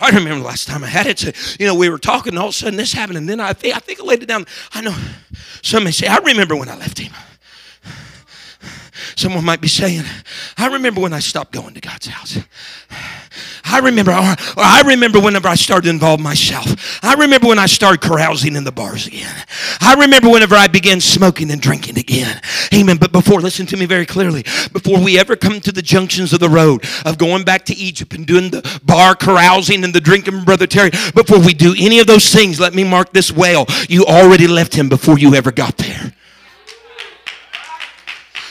I remember the last time I had it. So, you know, we were talking, and all of a sudden this happened, and then I think I laid it down. I know. Some may say, I remember when I left him. Someone might be saying, I remember when I stopped going to God's house. I remember, or I remember whenever I started to involve myself. I remember when I started carousing in the bars again. I remember whenever I began smoking and drinking again. Amen. But before, listen to me very clearly, before we ever come to the junctions of the road of going back to Egypt and doing the bar carousing and the drinking, Brother Terry, before we do any of those things, let me mark this well. You already left him before you ever got there.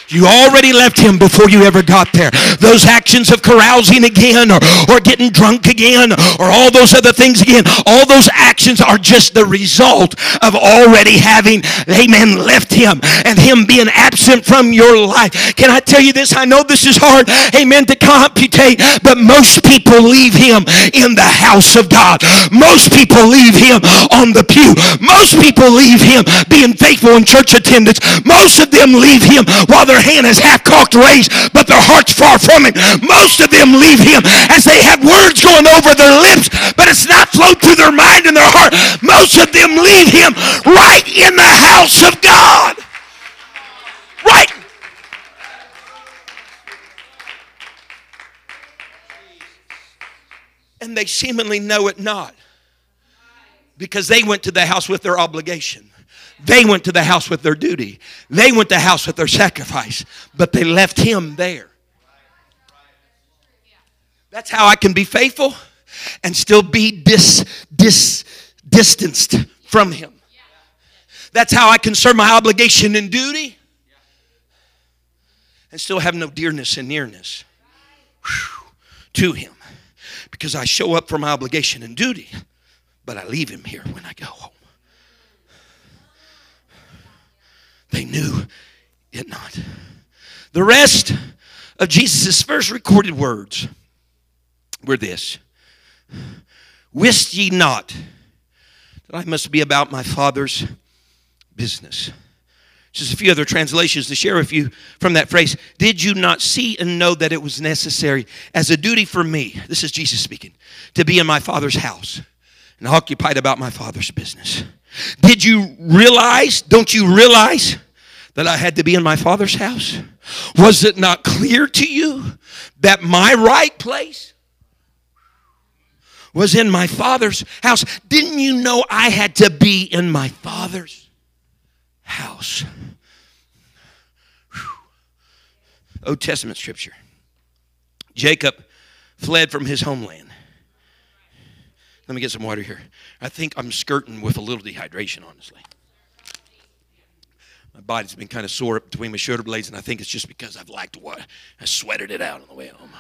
You already left him before you ever got there. Those actions of carousing again or getting drunk again or all those other things again, all those actions are just the result of already having, amen, left him and him being absent from your life. Can I tell you this? I know this is hard, amen, to computate, but most people leave him in the house of God. Most people leave him on the pew. Most people leave him being faithful in church attendance. Most of them leave him while they're hand is half-cocked raised, but their heart's far from him. Most of them leave him as they have words going over their lips, but it's not flowed through their mind and their heart. Most of them leave him right in the house of God. Right. And they seemingly know it not, because they went to the house with their obligation. They went to the house with their duty. They went to the house with their sacrifice. But they left him there. That's how I can be faithful and still be distanced from him. That's how I can serve my obligation and duty and still have no dearness and nearness to him. Because I show up for my obligation and duty, but I leave him here when I go home. They knew it not. The rest of Jesus' first recorded words were this: wist ye not that I must be about my Father's business? Just a few other translations to share with you from that phrase. Did you not see and know that it was necessary as a duty for me, this is Jesus speaking, to be in my Father's house and occupied about my Father's business? Did you realize, don't you realize that I had to be in my Father's house? Was it not clear to you that my right place was in my Father's house? Didn't you know I had to be in my Father's house? Whew. Old Testament scripture. Jacob fled from his homeland. Let me get some water here. I think I'm skirting with a little dehydration, honestly. My body's been kind of sore up between my shoulder blades, and I think it's just because I've lacked water. I sweated it out on the way home.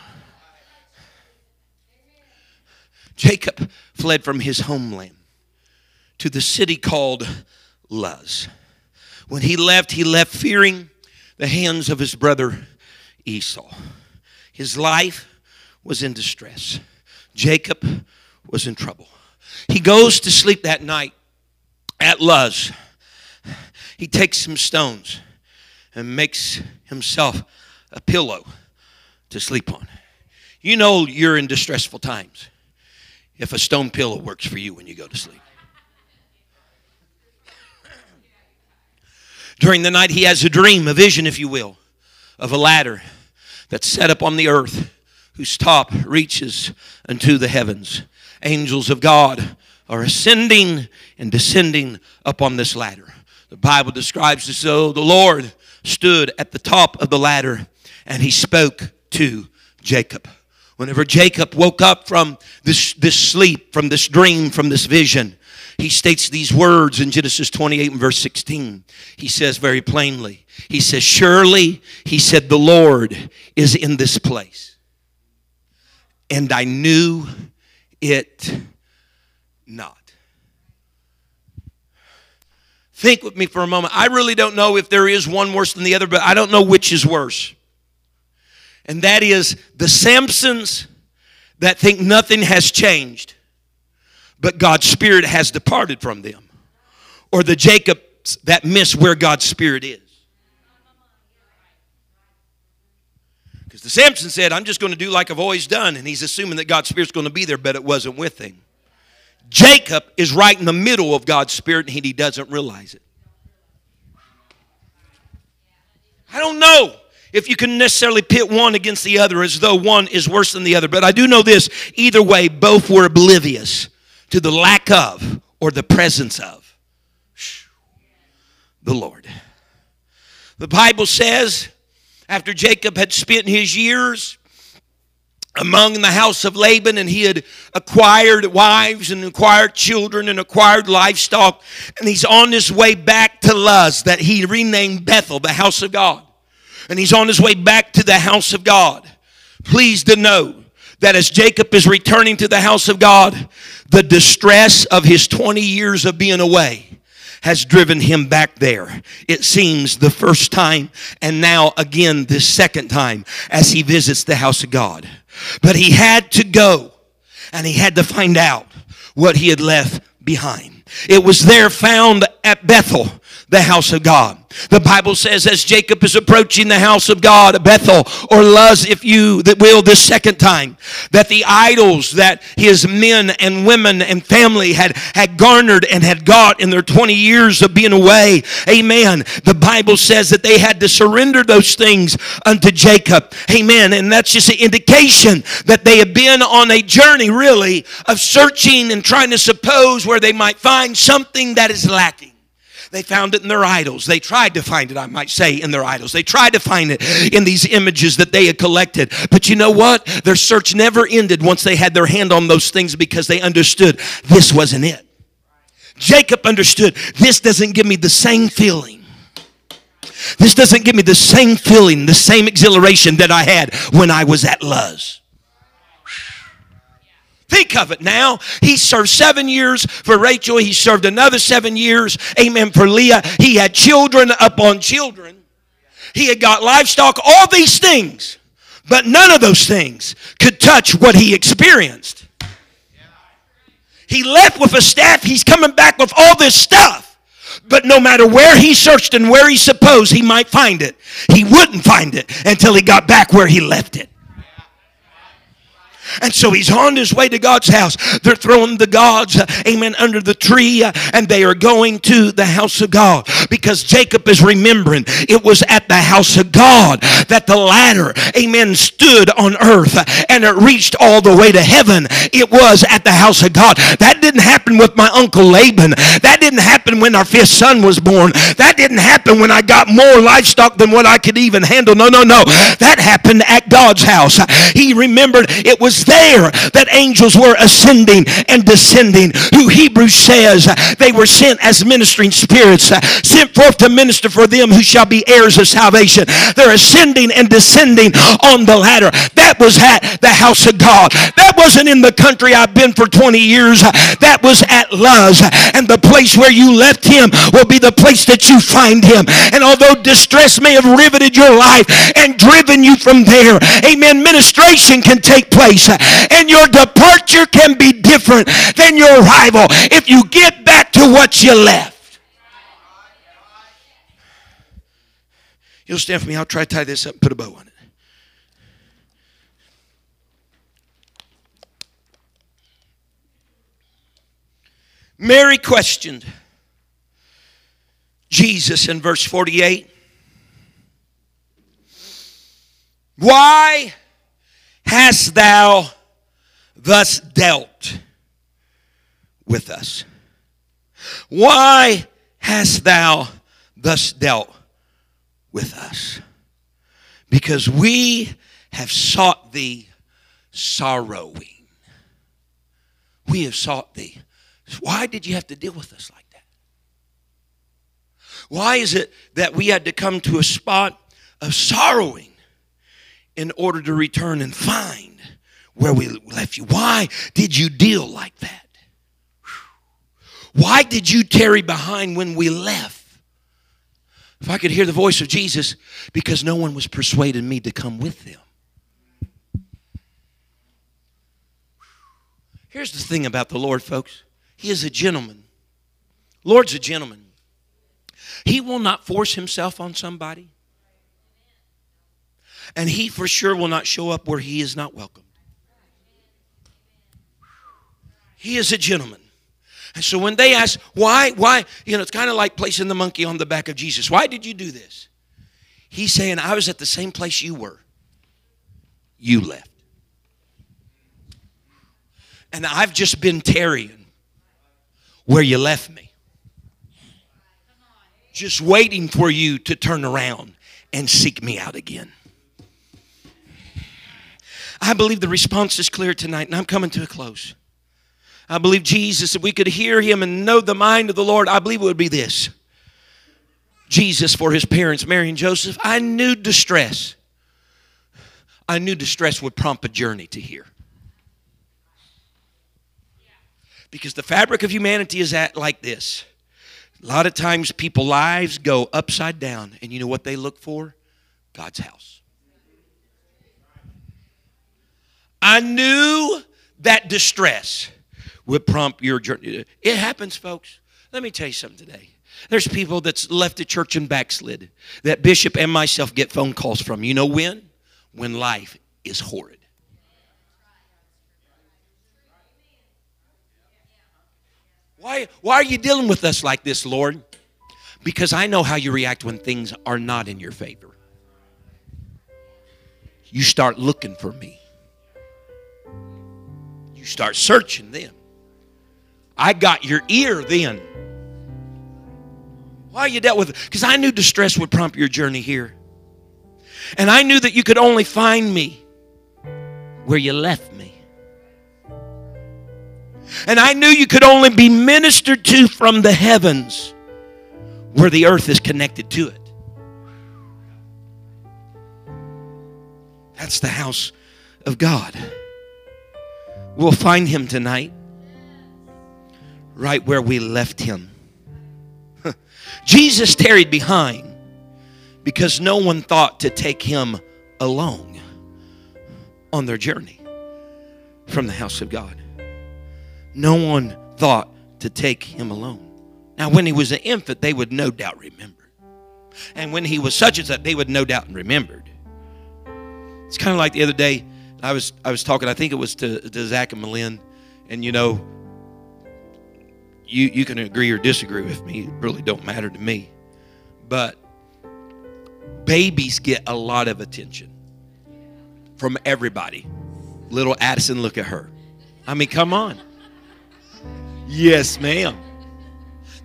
Jacob fled from his homeland to the city called Luz. When he left fearing the hands of his brother Esau. His life was in distress. Jacob was in trouble. He goes to sleep that night at Luz He takes some stones and makes himself a pillow to sleep on. You know you're in distressful times if a stone pillow works for you when you go to sleep. During the night, he has a dream, a vision, if you will, of a ladder that's set up on the earth, whose top reaches unto the heavens. Angels of God are ascending and descending up on this ladder. The Bible describes this, though. The Lord stood at the top of the ladder, and he spoke to Jacob. Whenever Jacob woke up from this sleep, from this dream, from this vision, he states these words in Genesis 28 and verse 16. He says very plainly, he says, surely, he said, the Lord is in this place, and I knew it not. Think with me for a moment. I really don't know if there is one worse than the other, but I don't know which is worse. And that is the Samsons that think nothing has changed, but God's Spirit has departed from them. Or the Jacobs that miss where God's Spirit is. Because the Samson said, I'm just going to do like I've always done. And he's assuming that God's Spirit's going to be there, but it wasn't with him. Jacob is right in the middle of God's Spirit, and he doesn't realize it. I don't know if you can necessarily pit one against the other as though one is worse than the other. But I do know this. Either way, both were oblivious to the lack of or the presence of the Lord. The Bible says, after Jacob had spent his years among the house of Laban, and he had acquired wives and acquired children and acquired livestock, and he's on his way back to Luz, that he renamed Bethel, the house of God. And he's on his way back to the house of God. Please to know that as Jacob is returning to the house of God, the distress of his 20 years of being away has driven him back there. It seems the first time, and now again this second time as he visits the house of God. But he had to go, and he had to find out what he had left behind. It was there found at Bethel, the house of God. The Bible says as Jacob is approaching the house of God, Bethel or Luz, if you will, this second time, that the idols that his men and women and family had garnered and had got in their 20 years of being away, amen, the Bible says that they had to surrender those things unto Jacob, amen, and that's just an indication that they had been on a journey, really, of searching and trying to suppose where they might find something that is lacking. They found it in their idols. They tried to find it, I might say, in their idols. They tried to find it in these images that they had collected. But you know what? Their search never ended once they had their hand on those things, because they understood this wasn't it. Jacob understood, this doesn't give me the same feeling. This doesn't give me the same feeling, the same exhilaration that I had when I was at Luz. Think of it now. He served 7 years for Rachel. He served another 7 years, amen, for Leah. He had children upon children. He had got livestock, all these things. But none of those things could touch what he experienced. He left with a staff. He's coming back with all this stuff. But no matter where he searched and where he supposed he might find it, he wouldn't find it until he got back where he left it. And so he's on his way to God's house. They're throwing the gods, amen, under the tree, and they are going to the house of God, because Jacob is remembering it was at the house of God that the ladder, amen, stood on earth, and it reached all the way to heaven. It was at the house of God. That didn't happen with my uncle Laban. That didn't happen when our fifth son was born. That didn't happen when I got more livestock than what I could even handle. No. That happened at God's house. He remembered it was there that angels were ascending and descending, who Hebrews says they were sent as ministering spirits, sent forth to minister for them who shall be heirs of salvation. They're ascending and descending on the ladder. That was at the house of God. That wasn't in the country I've been for 20 years. That was at Luz. And the place where you left him will be the place that you find him. And although distress may have riveted your life and driven you from there, amen, ministration can take place. And your departure can be different than your arrival if you get back to what you left. You'll stand for me. I'll try to tie this up and put a bow on it. Mary questioned Jesus in verse 48. Why hast thou thus dealt with us? Why hast thou thus dealt with us? Because we have sought thee sorrowing. We have sought thee. Why did you have to deal with us like that? Why is it that we had to come to a spot of sorrowing in order to return and find where we left you? Why did you deal like that? Why did you tarry behind when we left? If I could hear the voice of Jesus, because no one was persuading me to come with them. Here's the thing about the Lord, folks. He is a gentleman. Lord's a gentleman. He will not force himself on somebody. And he for sure will not show up where he is not welcomed. He is a gentleman. And so when they ask, why, it's kind of like placing the monkey on the back of Jesus. Why did you do this? He's saying, I was at the same place you were. You left. And I've just been tarrying where you left me. Just waiting for you to turn around and seek me out again. I believe the response is clear tonight, and I'm coming to a close. I believe Jesus, if we could hear him and know the mind of the Lord, I believe it would be this. Jesus, for his parents, Mary and Joseph, I knew distress. I knew distress would prompt a journey to here. Because the fabric of humanity is at like this. A lot of times people's lives go upside down, and you know what they look for? God's house. I knew that distress would prompt your journey. It happens, folks. Let me tell you something today. There's people that's left the church and backslid. That bishop and myself get phone calls from. You know when? When life is horrid. Why are you dealing with us like this, Lord? Because I know how you react when things are not in your favor. You start looking for me. You start searching them. I got your ear then. Why are you dealt with it? Because I knew distress would prompt your journey here. And I knew that you could only find me where you left me. And I knew you could only be ministered to from the heavens where the earth is connected to it. That's the house of God. We'll find him tonight. Right where we left him. Jesus tarried behind because no one thought to take him along on their journey from the house of God. No one thought to take him along. Now, when he was an infant, they would no doubt remember. And when he was such as that, they would no doubt remembered. It's kind of like the other day, I was talking, I think it was to Zach and Malin, and you know, you can agree or disagree with me. It really don't matter to me. But babies get a lot of attention from everybody. Little Addison, look at her. I mean, come on. Yes, ma'am.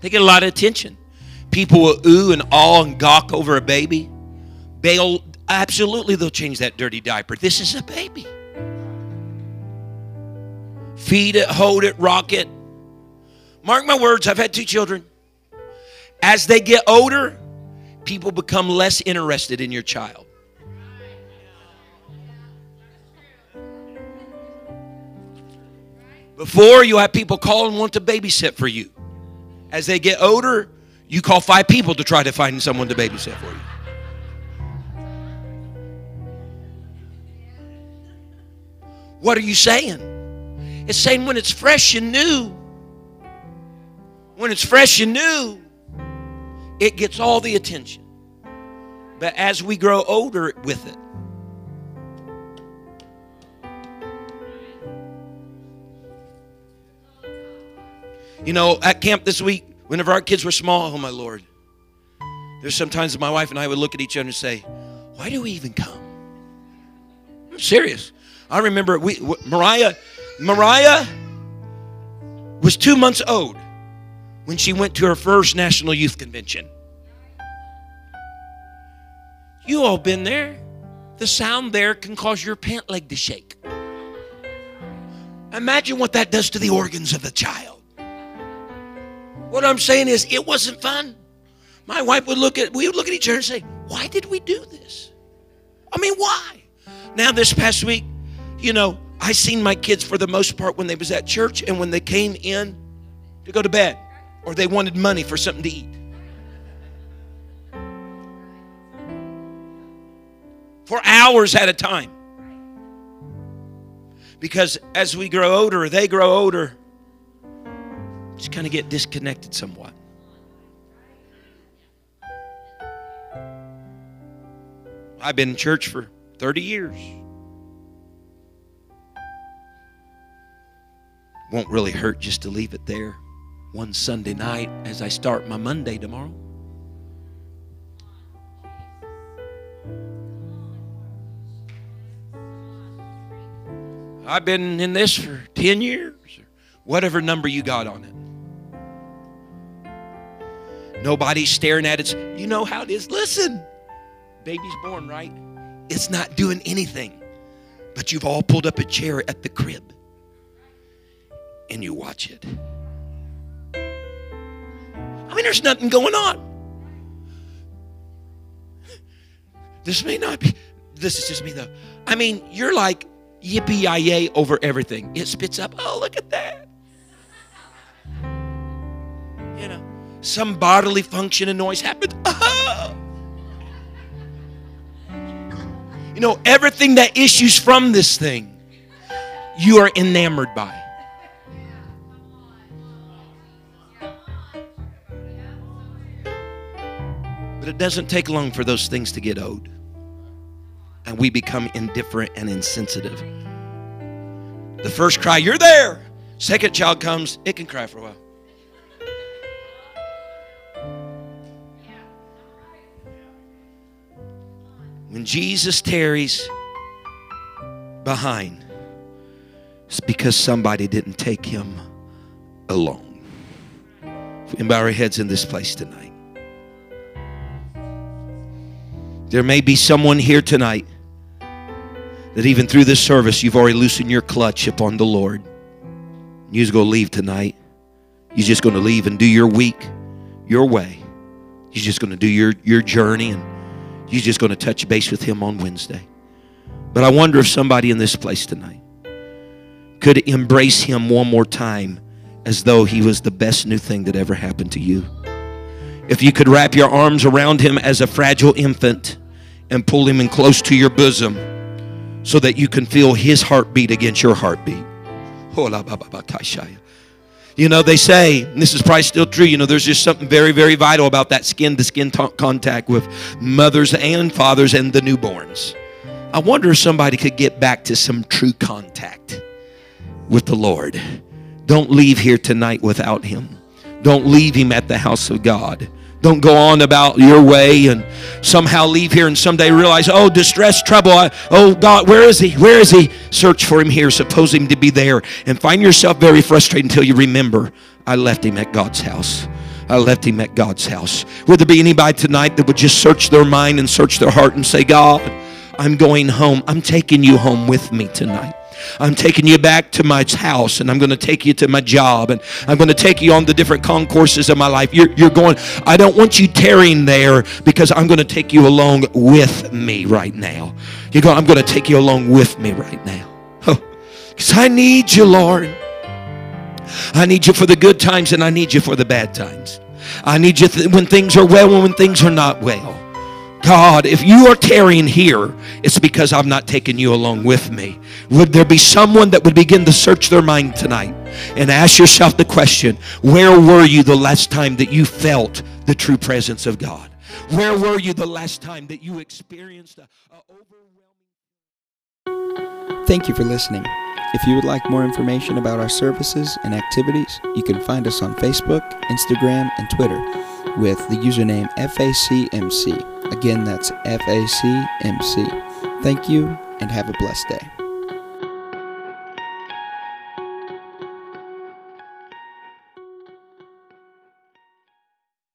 They get a lot of attention. People will ooh and awe and gawk over a baby. They'll change that dirty diaper. This is a baby. Feed it, hold it, rock it. Mark my words, I've had 2 children. As they get older, people become less interested in your child. Before, you have people call and want to babysit for you. As they get older, you call 5 people to try to find someone to babysit for you. What are you saying? It's saying when it's fresh and new, when it's fresh and new, it gets all the attention. but as we grow older with it. You know, at camp this week, whenever our kids were small, oh my Lord, there's sometimes my wife and I would look at each other and say, why do we even come? I'm serious. I remember Mariah was 2 months old when she went to her first National Youth Convention. You all been there. The sound there can cause your pant leg to shake. Imagine what that does to the organs of the child. What I'm saying is, it wasn't fun. My wife would look at, we would look at each other and say, why did we do this? I mean, why? Now this past week, you know, I seen my kids for the most part when they was at church and when they came in to go to bed or they wanted money for something to eat. For hours at a time. Because as we grow older, they grow older, just kind of get disconnected somewhat. I've been in church for 30 years. Won't really hurt just to leave it there one Sunday night as I start my Monday tomorrow. I've been in this for 10 years, or whatever number you got on it. Nobody's staring at it. You know how it is. Listen, baby's born, right? It's not doing anything. But you've all pulled up a chair at the crib. And you watch it. I mean, there's nothing going on. This may not be, this is just me though. I mean, you're like yippee-yay over everything. It spits up, oh, look at that. You know, some bodily function and noise happens. Oh! You know, everything that issues from this thing, you are enamored by. But it doesn't take long for those things to get old. And we become indifferent and insensitive. The first cry, you're there. Second child comes, it can cry for a while. When Jesus tarries behind, it's because somebody didn't take him along. And bow our heads in this place tonight. There may be someone here tonight that even through this service, you've already loosened your clutch upon the Lord. You're just going to leave tonight. You're just going to leave and do your week your way. You're just going to do your journey and you're just going to touch base with him on Wednesday. But I wonder if somebody in this place tonight could embrace him one more time as though he was the best new thing that ever happened to you. If you could wrap your arms around him as a fragile infant and pull him in close to your bosom so that you can feel his heartbeat against your heartbeat. You know, they say, and this is probably still true, you know, there's just something very, very vital about that skin-to-skin contact with mothers and fathers and the newborns. I wonder if somebody could get back to some true contact with the Lord. Don't leave here tonight without him. Don't leave him at the house of God. Don't go on about your way and somehow leave here and someday realize, oh, distress, trouble. Oh, God, where is he? Where is he? Search for him here. Suppose him to be there. And find yourself very frustrated until you remember, I left him at God's house. I left him at God's house. Would there be anybody tonight that would just search their mind and search their heart and say, God, I'm going home. I'm taking you home with me tonight. I'm taking you back to my house, and I'm going to take you to my job, and I'm going to take you on the different concourses of my life. You're going, I don't want you tarrying there because I'm going to take you along with me right now. You're going, I'm going to take you along with me right now. Oh, because I need you, Lord. I need you for the good times, and I need you for the bad times. I need you when things are well and when things are not well. God, if you are tarrying here, it's because I'm not taking you along with me. Would there be someone that would begin to search their mind tonight and ask yourself the question, where were you the last time that you felt the true presence of God? Where were you the last time that you experienced an overwhelming... Thank you for listening. If you would like more information about our services and activities, you can find us on Facebook, Instagram, and Twitter with the username FACMC. Again, that's FACMC. Thank you, and have a blessed day.